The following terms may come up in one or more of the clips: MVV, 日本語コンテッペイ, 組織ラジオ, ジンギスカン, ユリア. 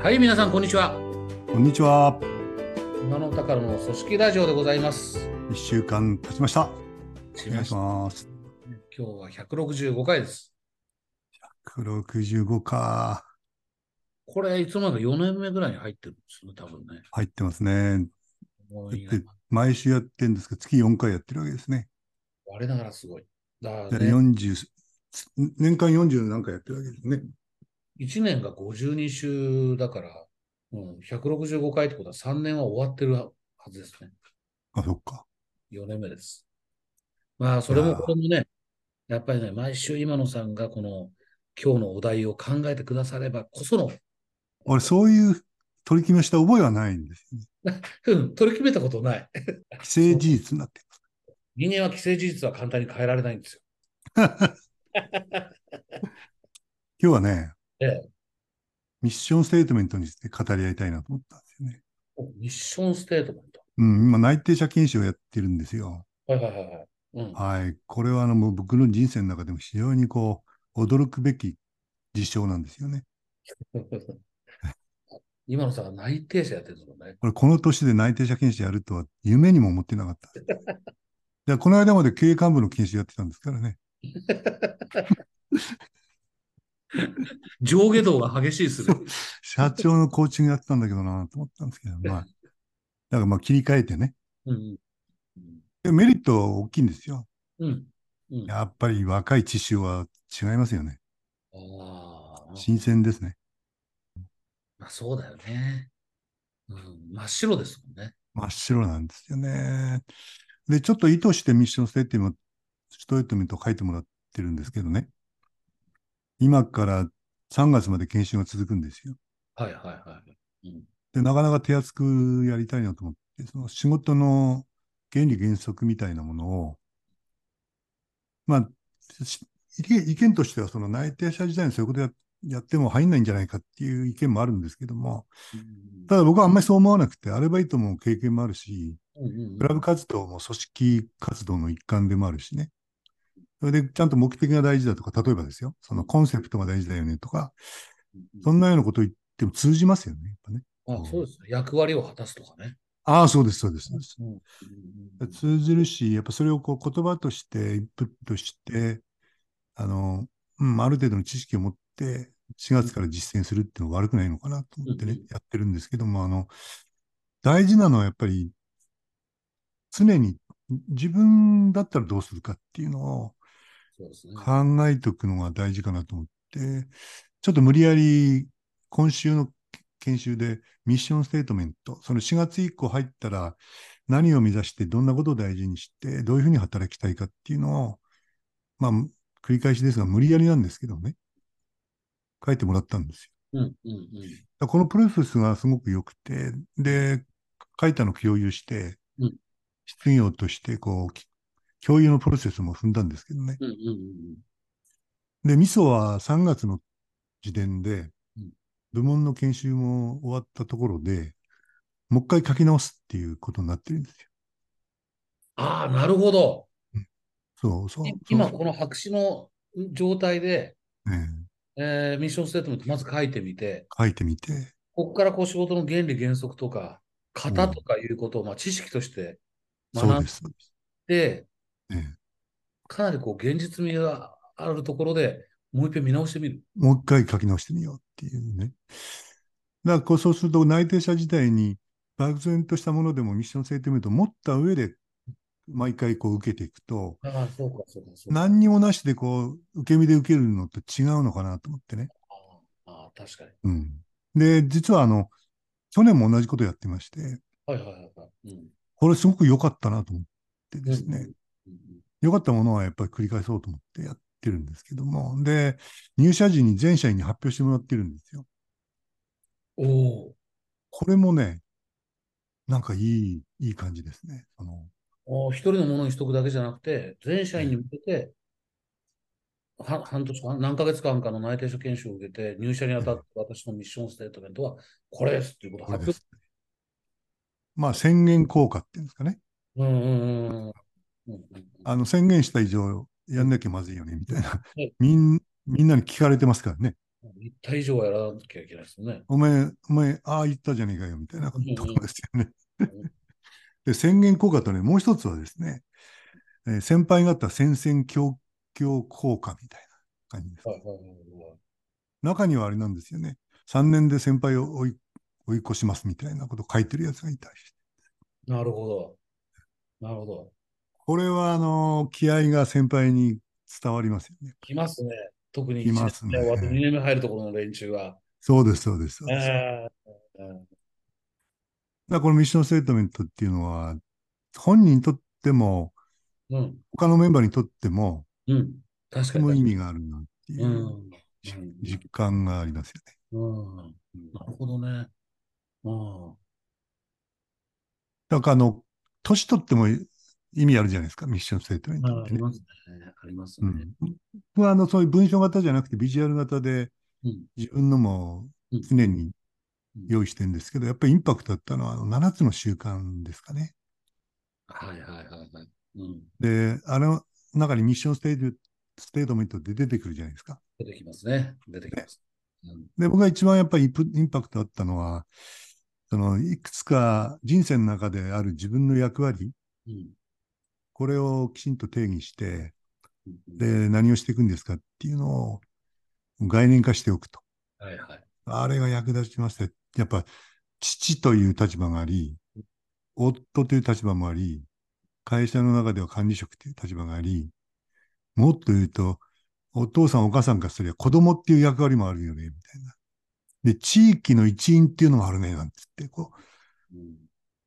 はい、皆さんこんにちは。こんにちは。今の宝の組織ラジオでございます。1週間経ちました。お願いします。今日は165回です。165か。これいつまで4年目ぐらいに入ってるんですね、多分ね。入ってますね。毎週やってるんですけど、月4回やってるわけですね。あれながらすごいだから、ね、年間40何回やってるわけですね。1年が52週だから、165回ってことは3年は終わってるはずですね。あ、そっか。4年目です。まあ、それもこれもね、やっぱりね、毎週今野さんがこの今日のお題を考えてくださればこその。俺、そういう取り決めした覚えはないんですよね。うん、取り決めたことない。既成事実になってます。人間は既成事実は簡単に変えられないんですよ。今日はね、ミッションステートメントについて語り合いたいなと思ったんですよね。ミッションステートメント。うん、今内定者研修をやってるんですよ。はいはいはいはい。うん、はい、これはもう僕の人生の中でも非常にこう驚くべき事象なんですよね。今のさ、内定者やってるんですもんね。これこの年で内定者研修やるとは夢にも思ってなかった。いや、この間まで経営幹部の研修やってたんですからね。上下動が激しいですね。社長のコーチングやってたんだけどなと思ったんですけど、まあ、だからまあ切り替えてね。うんうん、メリットは大きいんですよ。うんうん、やっぱり若い知識は違いますよね。あ、新鮮ですね。まあ、そうだよね、うん。真っ白ですもんね。真っ白なんですよね。で、ちょっと意図してミッションステートメント書いてもらってるんですけどね。今から3月まで研修が続くんですよ。はいはいはい。うん、で、なかなか手厚くやりたいなと思って、その仕事の原理原則みたいなものを、まあ、意見としては、その内定者時代にそういうことやっても入んないんじゃないかっていう意見もあるんですけども、うん、ただ僕はあんまりそう思わなくて、アルバイトも経験もあるし、クラブ活動も組織活動の一環でもあるしね。それでちゃんと目的が大事だとか、例えばですよ、そのコンセプトが大事だよねとか、そんなようなこと言っても通じますよね、やっぱね。あ、そうですね。役割を果たすとかね。ああ、そうです、そうです。通じるし、やっぱそれをこう言葉として、インプットして、ある程度の知識を持って、4月から実践するっていうのは悪くないのかなと思ってね、やってるんですけども、大事なのはやっぱり、常に自分だったらどうするかっていうのを、考えておくのが大事かなと思って、ちょっと無理やり今週の研修でミッションステートメント、その4月以降入ったら何を目指してどんなことを大事にしてどういうふうに働きたいかっていうのを、まあ繰り返しですが無理やりなんですけどね、書いてもらったんですよ。このプロセスがすごく良くて、で、書いたのを共有して、質疑応としてこう共有のプロセスも踏んだんですけどね。で、ミソは3月の時点で、部門の研修も終わったところで、もう一回書き直すっていうことになってるんですよ。ああ、なるほど。うん、そうそう。今、この白紙の状態で、ミッションステートメントまず書いてみて、ここからこう仕事の原理原則とか、型とかいうことをまあ知識として学んで、かなりこう現実味があるところでもう一回見直してみる。もう一回書き直してみようっていうね。だからこうそうすると内定者自体に漠然としたものでもミッションステートメントを持った上で毎回こう受けていくと、何にもなしでこう受け身で受けるのと違うのかなと思ってね。ああ、確かに。うん、で、実は去年も同じことやってまして、これすごく良かったなと思ってですね。良かったものはやっぱり繰り返そうと思ってやってるんですけども、で、入社時に全社員に発表してもらってるんですよ。おお。これもね、なんかいい感じですね。一人のものにしとくだけじゃなくて、全社員に向けて、半年間、何ヶ月間かの内定者研修を受けて、入社にあたって私のミッションステートメントはこれですっていうことを発表する。まあ、宣言効果っていうんですかね。宣言した以上やんなきゃまずいよねみたいなみんなに聞かれてますからね。1体以上はやらなきゃいけないですよね。お前、ああ言ったじゃねえかよみたいなところですよね。で、宣言効果とね、もう一つはですね、先輩方戦々恐々効果みたいな感じです、ね。中にはあれなんですよね。3年で先輩を追い越しますみたいなことを書いてるやつがいたりして。なるほど。なるほど。これは、気合が先輩に伝わりますよね。きますね。特に1年目、2年目入るところの連中は。そうです、そうです。このミッションステートメントっていうのは、本人にとっても、うん、他のメンバーにとっても、うん、確かに。も意味があるなっていう、実感がありますよね。なるほどね。だから、年取っても意味あるじゃないですか、ミッションステートメントってね。ありますね。ありますね。そういう文章型じゃなくて、ビジュアル型で、自分のも常に用意してるんですけど、やっぱりインパクトだったのは、7つの習慣ですかね。はいはいはいはい。で、あの中にミッションステートメントって出てくるじゃないですか。出てきますね。出てきます。で、僕が一番やっぱりインパクトあったのは、いくつか人生の中である自分の役割、これをきちんと定義して、で、何をしていくんですかっていうのを概念化しておくと。はいはい、あれが役立ちまして、やっぱ父という立場があり、夫という立場もあり、会社の中では管理職という立場があり、もっと言うと、お父さんお母さんからすれば子供っていう役割もあるよね、みたいな。で、地域の一員っていうのもあるね、なんつって、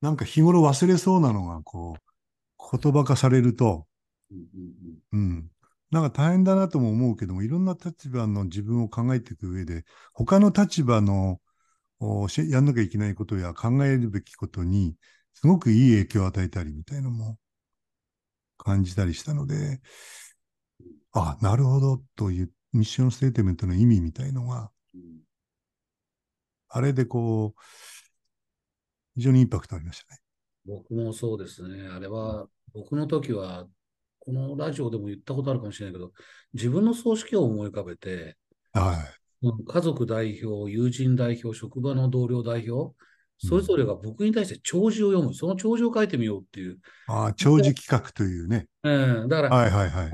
なんか日頃忘れそうなのが、言葉化されると、なんか大変だなとも思うけども、いろんな立場の自分を考えていく上で、他の立場のやんなきゃいけないことや考えるべきことに、すごくいい影響を与えたりみたいなのも感じたりしたので、あ、なるほどというミッションステートメントの意味みたいのが、あれで非常にインパクトありましたね。僕もそうですね。あれは、僕の時は、このラジオでも言ったことあるかもしれないけど、自分の葬式を思い浮かべて、家族代表、友人代表、職場の同僚代表、それぞれが僕に対して弔辞を読む、その弔辞を書いてみようっていう。弔辞企画というね。だから、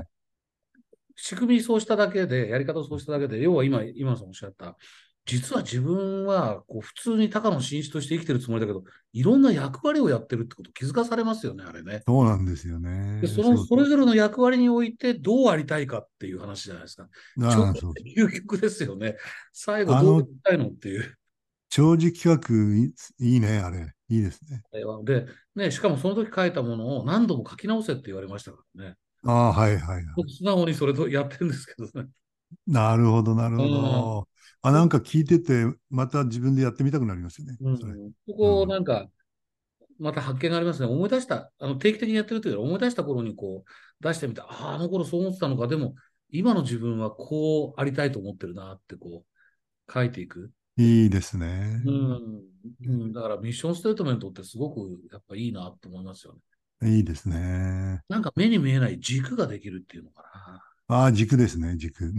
仕組みそうしただけで、やり方をそうしただけで、要は今さんおっしゃった、実は自分は普通に高野真一として生きてるつもりだけど、いろんな役割をやってるってこと気づかされますよね、あれね。そうなんですよね。で、それぞれの役割においてどうありたいかっていう話じゃないですか。究極ですよね。最後どうありたいのっていう。長寿企画、いいね、あれ。いいですね。で、ね、しかもその時書いたものを何度も書き直せって言われましたからね。素直にそれとやってるんですけどね。なるほど、なるほど。なんか聞いてて、また自分でやってみたくなりますよね。なんか、また発見がありますね。思い出した、定期的にやってるというより思い出した頃に出してみて、あの頃そう思ってたのか、でも、今の自分はこうありたいと思ってるなって、書いていく。いいですね。だからミッションステートメントってすごくやっぱいいなと思いますよね。いいですね。なんか目に見えない軸ができるっていうのかな。軸ですね、軸。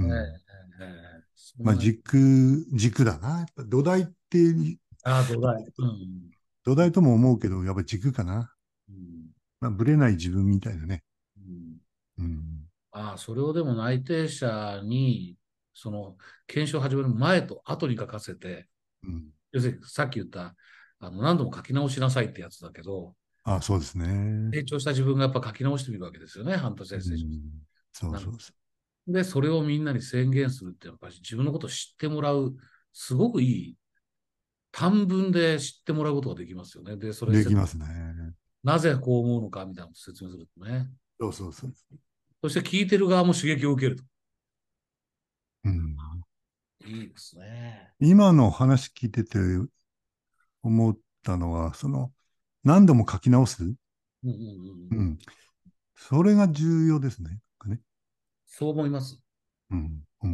軸だな。やっぱ土台って、土台。土台とも思うけど、やっぱ軸かな。ぶれない自分みたいなね。それをでも内定者に、検証を始める前と後に書かせて、要するにさっき言った何度も書き直しなさいってやつだけど、そうですね。成長した自分がやっぱ書き直してみるわけですよね、半年で成長して。で、それをみんなに宣言するって、やっぱり自分のことを知ってもらう、すごくいい短文で知ってもらうことができますよね。で、それできますね。なぜこう思うのかみたいなことを説明するとね。そして聞いてる側も刺激を受けると。いいですね。今の話聞いてて思ったのは、何度も書き直す。それが重要ですね。そう思います。あ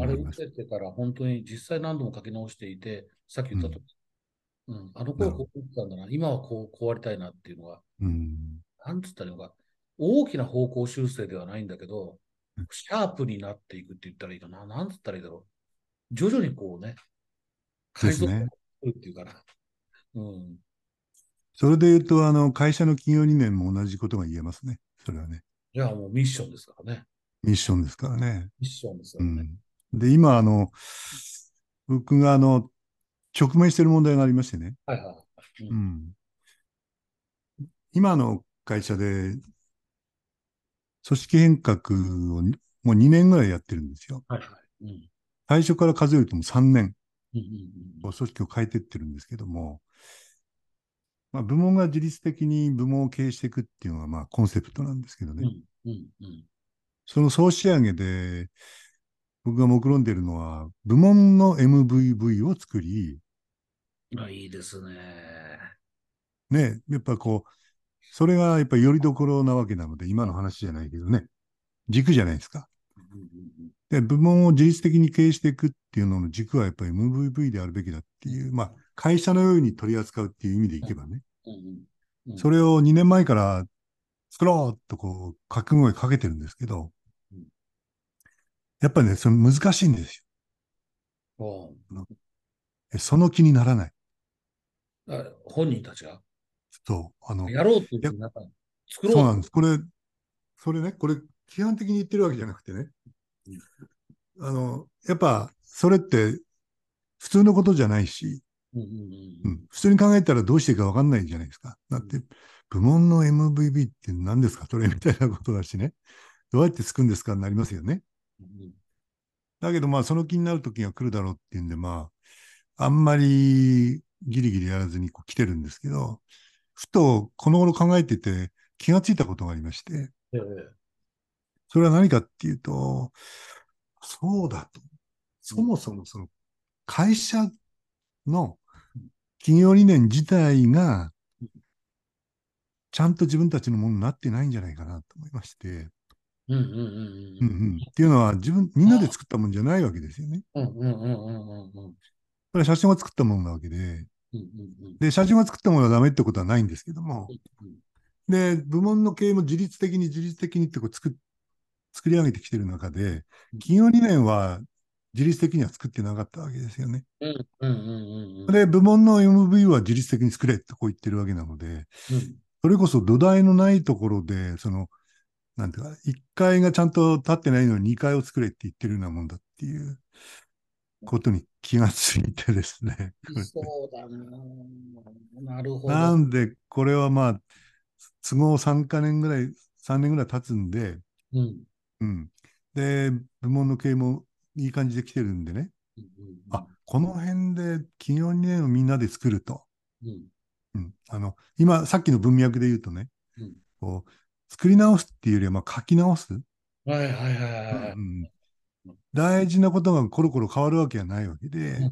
れを受けてから本当に実際何度も書き直していて、さっき言ったとおり、あの頃こう思ってたんだな、今はこうありたいなっていうのは、なんつったらいいのか、大きな方向修正ではないんだけど、シャープになっていくって言ったらいいかな。なんつったらいいだろ徐々にこうね、改造するっていうかな。うん、それで言うと、会社の企業理念も同じことが言えますね。それはね。いや、もうミッションですからね。ミッションですからね。ミッションですからね。うん、で、今、僕が直面している問題がありましてね。はいはいはい。うん。今の会社で、組織変革をもう2年ぐらいやってるんですよ。はいはい。うん、最初から数えるともう3年、組織を変えていってるんですけども、まあ、部門が自律的に部門を経営していくっていうのがまあコンセプトなんですけどね。うんうんうん、その総仕上げで、僕が目論んでいるのは、部門の MVV を作り、いいですね。ね、やっぱこう、それがやっぱりよりどころなわけなので、今の話じゃないけどね、軸じゃないですか。で、部門を自律的に経営していくっていうのの軸はやっぱり MVV であるべきだっていう、まあ、会社のように取り扱うっていう意味でいけばね、それを2年前から作ろうとこう、覚悟をかけてるんですけど、やっぱりね、それ難しいんですよ。その気にならない。本人たちがそうやろうという中に作ろう。そうなんです。これ、批判的に言ってるわけじゃなくてね。やっぱ、それって、普通のことじゃないし、普通に考えたらどうしていいか分かんないじゃないですか。だって、部門の MVV って何ですか、それみたいなことだしね。どうやってつくんですかになりますよね。だけど、まあ、その気になる時が来るだろうっていうんで、まあ、あんまりギリギリやらずにこう来てるんですけど、ふとこの頃考えてて気がついたことがありまして、それは何かっていうと、そうだと。そもそもその会社の企業理念自体がちゃんと自分たちのものになってないんじゃないかなと思いまして、っていうのはみんなで作ったもんじゃないわけですよね。これは社長が作ったものなわけで、で、社長が作ったものはダメってことはないんですけども、で、部門の経営も自律的にってこう作り上げてきてる中で、企業理念は自律的には作ってなかったわけですよね。で、部門の MV は自律的に作れってこう言ってるわけなので、それこそ土台のないところで、その、なんていうか、1階がちゃんと立ってないのに2階を作れって言ってるようなもんだっていうことに気がついてですね。そうだな。なるほど。なんで、これはまあ、都合3年ぐらい経つんで、で、部門の経営もいい感じで来てるんでね、あ、この辺で企業理念をみんなで作ると。今、さっきの文脈で言うとね、こう作り直すっていうよりはまあ書き直す。大事なことがコロコロ変わるわけはないわけで、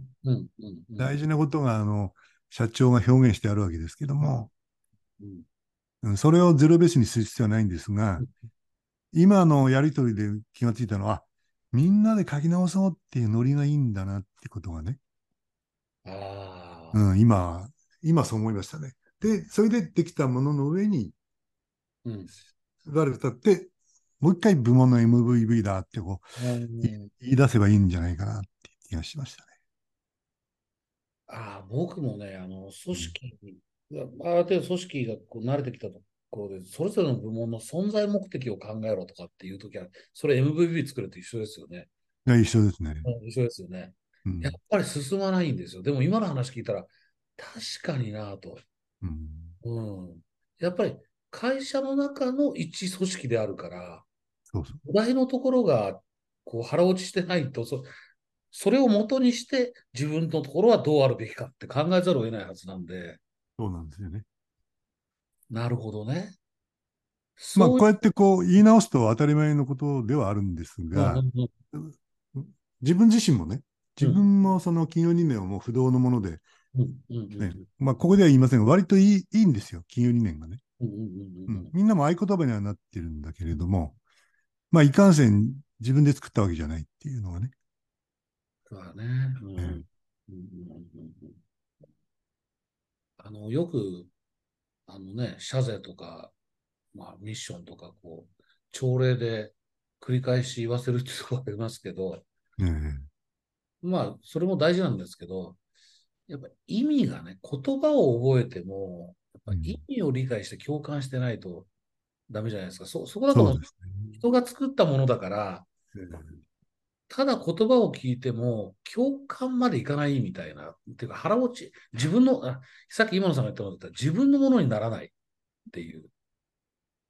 大事なことが社長が表現してあるわけですけども、それをゼロベースにする必要はないんですが、今のやりとりで気がついたのは、みんなで書き直そうっていうノリがいいんだなってことがね、今そう思いましたね。で、それでできたものの上に、我々だって、もう一回部門の MVV だってこう、言い出せばいいんじゃないかなって気がしましたね。僕もね、組織に、ある程度組織がこう慣れてきたところで、それぞれの部門の存在目的を考えろとかっていうときは、それ MVV 作ると一緒ですよね。一緒ですね。一緒ですよね。やっぱり進まないんですよ。でも今の話聞いたら、確かになぁと。やっぱり会社の中の一組織であるから、土台のところがこう腹落ちしてないと、それを元にして自分のところはどうあるべきかって考えざるを得ないはずなんで。そうなんですよね。なるほどね。まあこうやってこう言い直すと当たり前のことではあるんですが、自分自身もね、自分もその企業理念をもう不動のもので、まあここでは言いませんが、割といいんですよ、企業理念がね。みんなも合言葉にはなってるんだけれども、まあ、いかんせん自分で作ったわけじゃないっていうのはね。よく、社税とか、まあ、ミッションとか、こう、朝礼で繰り返し言わせるっていうところありますけど、まあ、それも大事なんですけど、やっぱ意味がね、言葉を覚えても、やっぱ意味を理解して共感してないとダメじゃないですか。そこだと、人が作ったものだから、ね、ただ言葉を聞いても、共感までいかないみたいな、っていうか腹落ち、自分の、さっき今野さんが言ったのだったら、自分のものにならないっていう。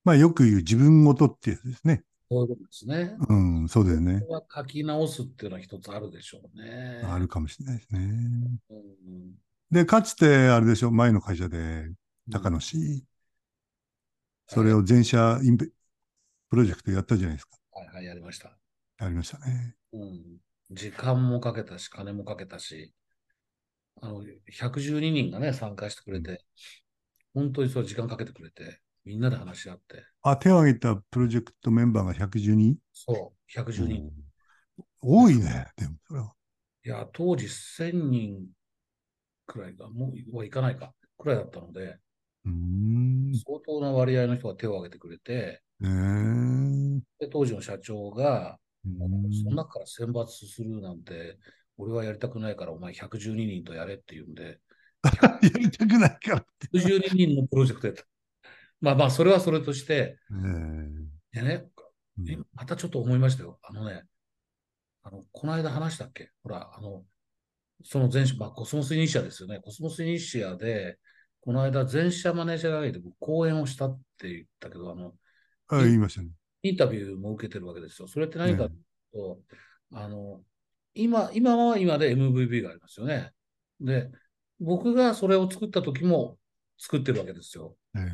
まあ、よく言う自分事っていうですね。そういうことですね。うん、そうだよね。ここは書き直すっていうのは一つあるでしょうね。あるかもしれないですね。うん、で、かつてあれでしょ、前の会社で高野氏、うん、それを全社インペプロジェクトやったじゃないですか。はいはい、やりました。やりましたね。うん、時間もかけたし、金もかけたし、112人がね、参加してくれて、うん、本当にそれ時間かけてくれて。みんなで話し合って。あ、手を挙げたプロジェクトメンバーが 112？ そう、112人。多いね、でもそれは。いや、当時1000人くらいが、もういかないか、くらいだったので、相当な割合の人が手を挙げてくれて、で当時の社長が、その中から選抜するなんて、俺はやりたくないから、お前112人とやれって言うんで、やりたくないからって。112人のプロジェクトやった。まあまあ、それはそれとして、でね、またちょっと思いましたよ。この間話したっけ？ほら、その前者、まあ、コスモスイニシアですよね。コスモスイニシアで、この間、前者マネージャー会で講演をしたって言ったけど、言いましたね。インタビューも受けてるわけですよ。それって何かというと、今は今で MVV がありますよね。で、僕がそれを作った時も作ってるわけですよ。で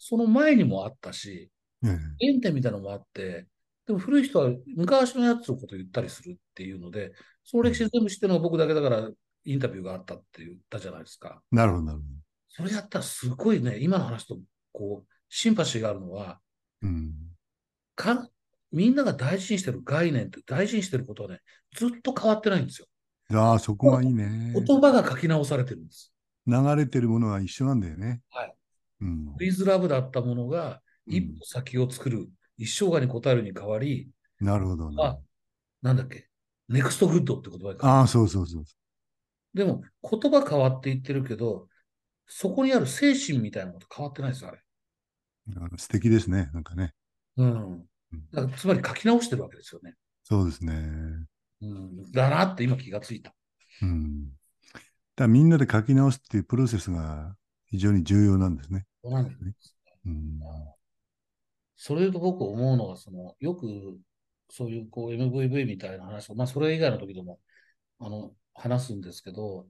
その前にもあったし、原点みたいなのもあって、でも古い人は昔のやつのことを言ったりするっていうので、その歴史全部知ってるのは僕だけだから、インタビューがあったって言ったじゃないですか。なるほど、なるほど。それやったらすごいね、今の話とこう、シンパシーがあるのは、みんなが大事にしてる概念って、大事にしてることはね、ずっと変わってないんですよ。ああ、そこはいいね。言葉が書き直されてるんです。流れてるものは一緒なんだよね。はい。ウィズラブだったものが一歩先を作る、一生涯に応えるに代わり、なるほど、ね、なんだっけ、ネクストグッドって言葉が。ああ、そうそうそう。でも、言葉変わっていってるけど、そこにある精神みたいなこと変わってないですよ、あれ。素敵ですね、なんかね。うん。だからつまり書き直してるわけですよね。そうですね。うん、だなって今気がついた。うん。だみんなで書き直すっていうプロセスが非常に重要なんですね。それと僕思うのはよくそういう、MVV みたいな話を、まあ、それ以外の時でも話すんですけど、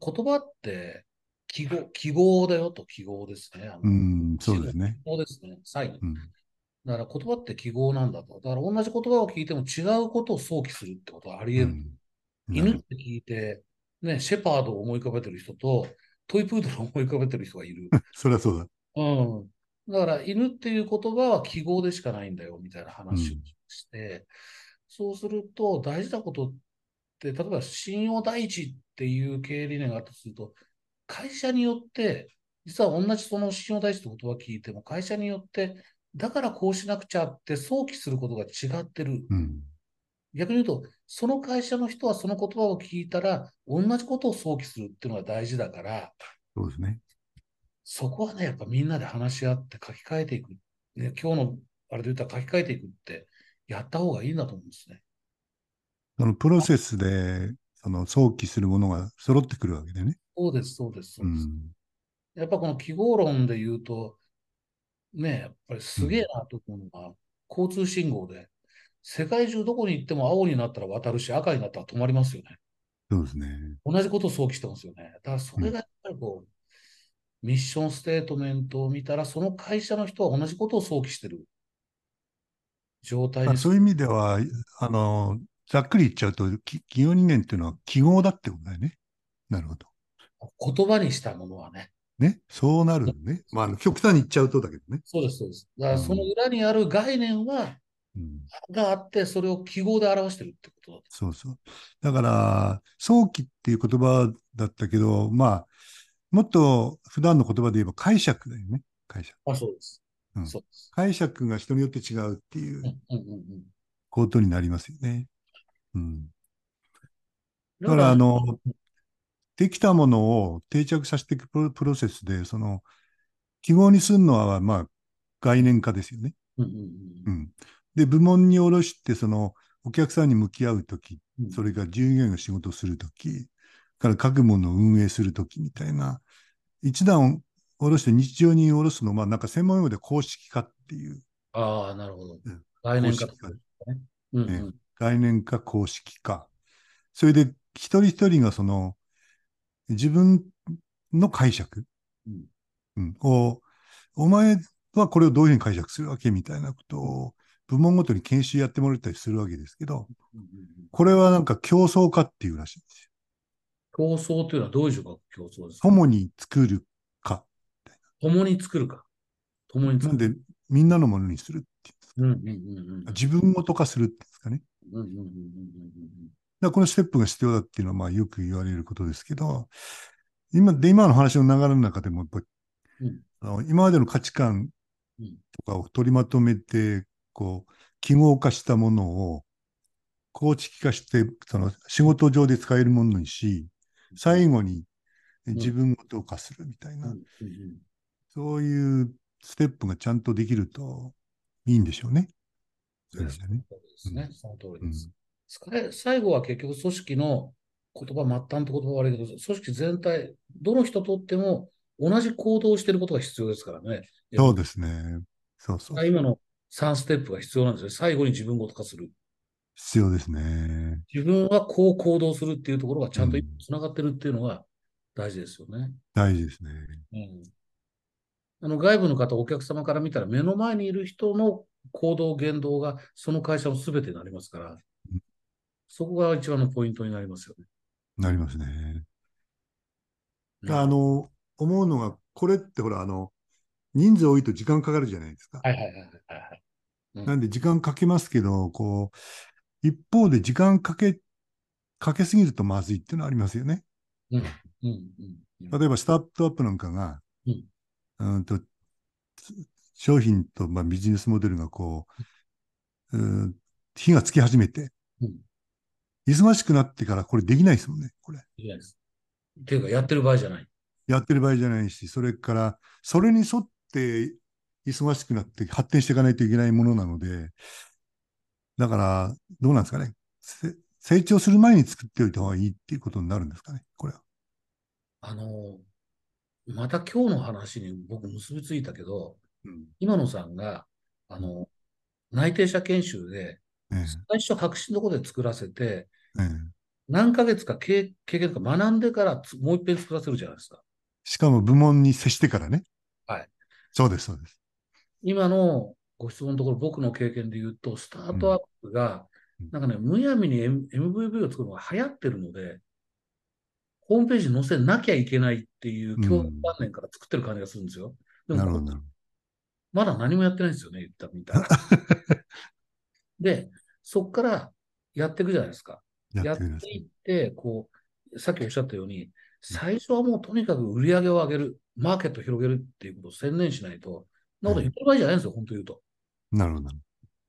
言葉って記号だよと、記号ですね。そうですね。記号ですね。サイン。だから言葉って記号なんだと。だから同じ言葉を聞いても違うことを想起するってことはあり得る。犬って聞いて、ね、シェパードを思い浮かべてる人と、トイプードルを思い浮かべてる人がいる。そりゃそうだ。だから、犬っていう言葉は記号でしかないんだよ、みたいな話をして、そうすると、大事なことって、例えば、信用第一っていう経営理念があったとすると、会社によって、実は同じその信用第一って言葉を聞いても、会社によって、だからこうしなくちゃって想起することが違ってる。逆に言うと、その会社の人はその言葉を聞いたら、同じことを想起するっていうのが大事だから、そうですね。そこはね、やっぱみんなで話し合って書き換えていく。ね、今日のあれで言ったら書き換えていくって、やった方がいいんだと思うんですね。プロセスで、想起するものが揃ってくるわけだよね。そうです、そうです、そうです。やっぱこの記号論で言うと、ね、やっぱりすげえなと思うのが、交通信号で、世界中どこに行っても青になったら渡るし、赤になったら止まりますよね。そうですね。同じことを想起してますよね。だからそれがやっぱりミッションステートメントを見たら、その会社の人は同じことを想起してる状態です。そういう意味では、ざっくり言っちゃうと、企業理念っていうのは記号だってことだよね。なるほど。言葉にしたものはね。ね、そうなるね。まあ、極端に言っちゃうとだけどね。そうです、そうです。だからその裏にある概念は、があって、それを記号で表してるってことだ。そうそう。だから、想起っていう言葉だったけど、まあ、もっと普段の言葉で言えば解釈だよね。解釈。あ、そうです。そうです。解釈が人によって違うっていうことになりますよね。だからできたものを定着させていくプロセスで、その記号にするのはまあ概念化ですよね。うんうんうん、で部門に卸して、そのお客さんに向き合うとき、それから従業員の仕事をするときから各部門の運営するときみたいな、一段卸して日常に卸すのはなんか専門用語で公式化っていう。ああ、なるほど。概念化、ね、うんうん。概念化、公式化。それで一人一人がその自分の解釈を、お前はこれをどういうふうに解釈するわけみたいなことを部門ごとに研修やってもらったりするわけですけど、これはなんか競争化っていうらしいんですよ。競争というのはどういう競争ですか？共に作るか。共に作るか。共に作る。なんでみんなのものにするっていうんですか、うんうんうん、自分ごと化するっていうんですかね。うんうんうんうんだこのステップが必要だっていうのはまあよく言われることですけど、今の話の流れの中でもやっぱり、今までの価値観とかを取りまとめてこう記号化したものを構築化してその仕事上で使えるものにし、最後に自分ごと化するみたいな、そういうステップがちゃんとできるといいんでしょうね。そうですよね。そうですね。その通りです。最後は結局組織の言葉、末端って言葉は悪いけど、組織全体、どの人とっても同じ行動をしていることが必要ですからね。そうですね。そうそう。今の3ステップが必要なんですよ。最後に自分ごと化する。必要ですね。自分はこう行動するっていうところがちゃんとつながってるっていうのが大事ですよね。大事ですね。うん、外部の方、お客様から見たら目の前にいる人の行動、言動がその会社の全てになりますから。そこが一番のポイントになりますよね。なりますね。思うのが、これってほら、人数多いと時間かかるじゃないですか。はいはいはいはい。うん、なんで時間かけますけど、こう、一方で時間かけすぎるとまずいっていうのはありますよね。うんうんうん、例えば、スタートアップなんかが、商品と、まあ、ビジネスモデルがこう、火がつき始めて、忙しくなってからこれできないですもんね、これ。できないです。っていうか、やってる場合じゃない。やってる場合じゃないし、それから、それに沿って忙しくなって発展していかないといけないものなので、だから、どうなんですかね。成長する前に作っておいた方がいいっていうことになるんですかね、これは。また今日の話に僕結びついたけど、今野さんが、内定者研修で、最初白紙のところで作らせて、何ヶ月か経験とか学んでからもう一遍作らせるじゃないですか。しかも部門に接してからね。はい。そうですそうです。今のご質問のところ僕の経験で言うとスタートアップが、なんかねむやみに MVV を作るのが流行ってるのでホームページに載せなきゃいけないっていう教育観念から作ってる感じがするんですよ。でもなるほど。まだ何もやってないんですよね言ったみたいな。で、そこからやっていくじゃないですか。やっていって、こう、さっきおっしゃったように、最初はもうとにかく売り上げを上げる、マーケットを広げるっていうことを専念しないと、なこと言ってる場合じゃないんですよ、本当言うと。なるほど。と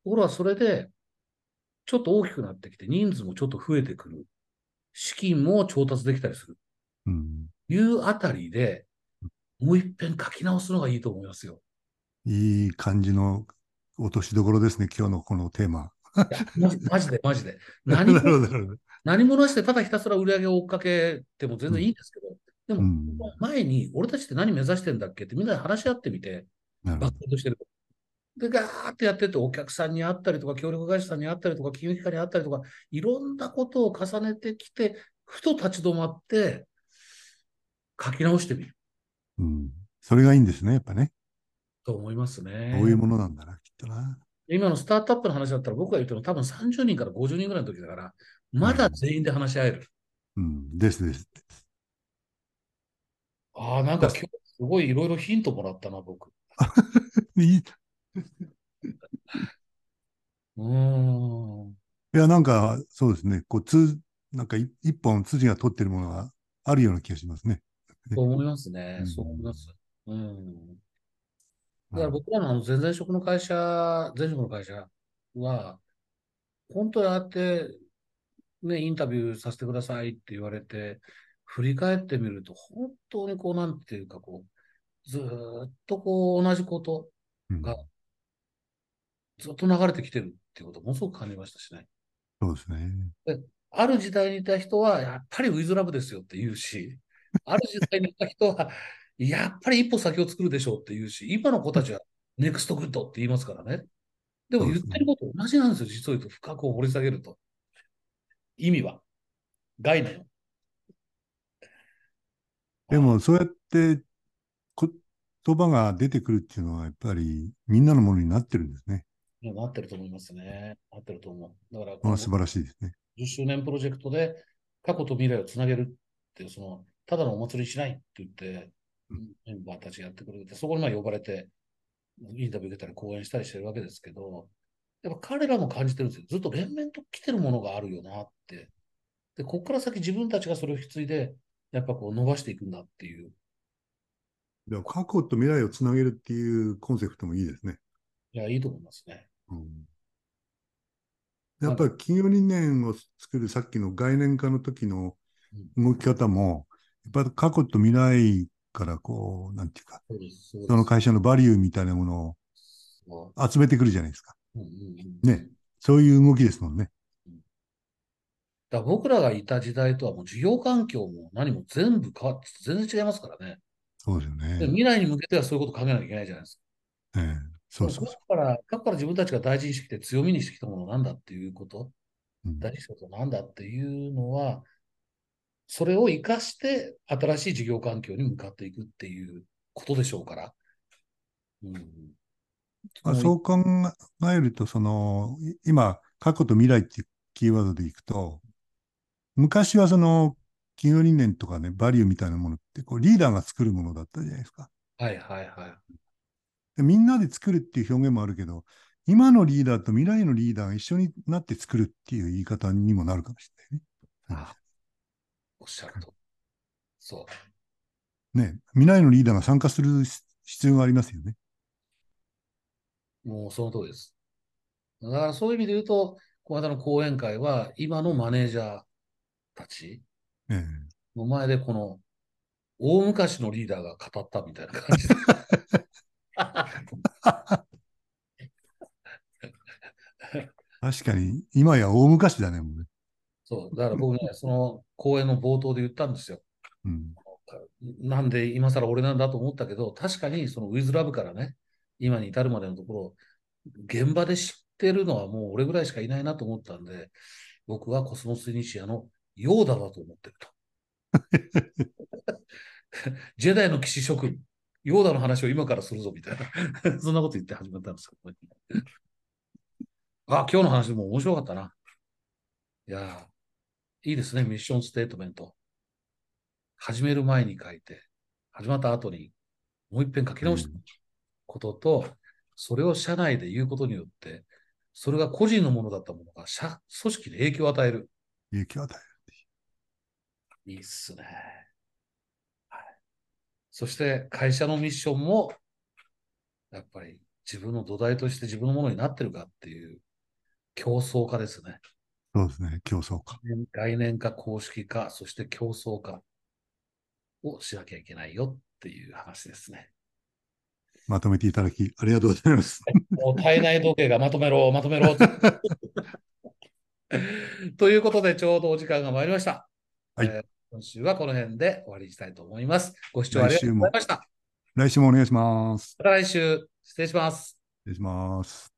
ころがそれで、ちょっと大きくなってきて、人数もちょっと増えてくる。資金も調達できたりする。いうあたりで、もう一遍書き直すのがいいと思いますよ。いい感じの落としどころですね、今日のこのテーマ。マジで。何もなしでただひたすら売り上げを追っかけても全然いいんですけど、でも前に俺たちって何目指してんだっけってみんなで話し合ってみて、バックとしてる。で、ガーってやってて、お客さんに会ったりとか、協力会社さんに会ったりとか、金融機関に会ったりとか、いろんなことを重ねてきて、ふと立ち止まって、書き直してみる。うん。それがいいんですね、やっぱね。と思いますね。こういうものなんだな、きっとな。今のスタートアップの話だったら、僕が言っても多分30人から50人ぐらいの時だから、まだ全員で話し合える。うん、です。ああ、なんか今日すごいいろいろヒントもらったな、僕。いい。いや、なんかそうですね、こうなんか一本筋が取ってるものがあるような気がしますね。そう思いますね、そう思います。だから僕らの前職の会社は、本当にあって、ね、インタビューさせてくださいって言われて、振り返ってみると、本当にこう、なんていうか、こう、ずっとこう、同じことが、ずっと流れてきてるっていうことをものすごく感じましたしね。そうですね。で、ある時代にいた人は、やっぱりウィズラブですよって言うし、ある時代にいた人は、やっぱり一歩先を作るでしょうって言うし、今の子たちはネクストグッドって言いますからね。でも言ってること同じなんですよ、実を言うと。深く掘り下げると。意味は。概念。でも、そうやって言葉が出てくるっていうのは、やっぱりみんなのものになってるんですね。なってると思いますね。なってると思う。だからこれは素晴らしいですね。10周年プロジェクトで過去と未来をつなげるっていう、その、ただのお祭りしないって言って、メンバーたちやってくれて、そこに呼ばれて、インタビュー受けたり講演したりしてるわけですけど、やっぱ彼らも感じてるんですよ。ずっと連綿と来てるものがあるよなって。で、ここから先自分たちがそれを引き継いで、やっぱこう伸ばしていくんだっていう。で、過去と未来をつなげるっていうコンセプトもいいですね。いや、いいと思いますね。やっぱり企業理念を作るさっきの概念化の時の動き方も、やっぱり過去と未来からこう、なんていうか、その会社のバリューみたいなものを集めてくるじゃないですか。ね、そういう動きですもんね。だから僕らがいた時代とはもう事業環境も何も全部変わって全然違いますからね。そうですよね。未来に向けてはそういうことを考えなきゃいけないじゃないですか。そうそうそう。だから自分たちが大事にしてきて強みにしてきたものなんだっていうこと、大事にしたことなんだっていうのは、それを生かして新しい事業環境に向かっていくっていうことでしょうから。そう考えると、その今過去と未来っていうキーワードでいくと、昔はその企業理念とかね、バリューみたいなものってこうリーダーが作るものだったじゃないですか。はいはいはい。で、みんなで作るっていう表現もあるけど、今のリーダーと未来のリーダーが一緒になって作るっていう言い方にもなるかもしれないね。ああ、おっしゃると。そう。ね、未来のリーダーが参加する必要がありますよね。もうその通りです。だからそういう意味で言うと、この間の講演会は、今のマネージャーたちの前で、この、大昔のリーダーが語ったみたいな感じで。確かに、今や大昔だね、もうね。そう、だから僕ね、その講演の冒頭で言ったんですよ。なんで今更俺なんだと思ったけど、確かにそのウィズラブからね、今に至るまでのところ、現場で知ってるのはもう俺ぐらいしかいないなと思ったんで、僕はコスモスイニシアのヨーダだと思ってると。ジェダイの騎士諸君、ヨーダの話を今からするぞみたいな、そんなこと言って始まったんですけど、あ、今日の話でも面白かったな。いやー、いいですね、ミッションステートメント。始める前に書いて、始まった後にもう一遍書き直したことと、それを社内で言うことによって、それが個人のものだったものが、組織に影響を与える。影響を与える。いいっすね。はい。そして、会社のミッションも、やっぱり自分の土台として自分のものになってるかっていう、競争化ですね。そうですね、競争化。概念化、公式化、そして競争化をしなきゃいけないよっていう話ですね。まとめていただき、ありがとうございます。もう体内時計がまとめろ、まとめろ。ということで、ちょうどお時間が参りました。はい、今週はこの辺で終わりにしたいと思います。ご視聴ありがとうございました。来週もお願いします。また来週、失礼します。失礼します。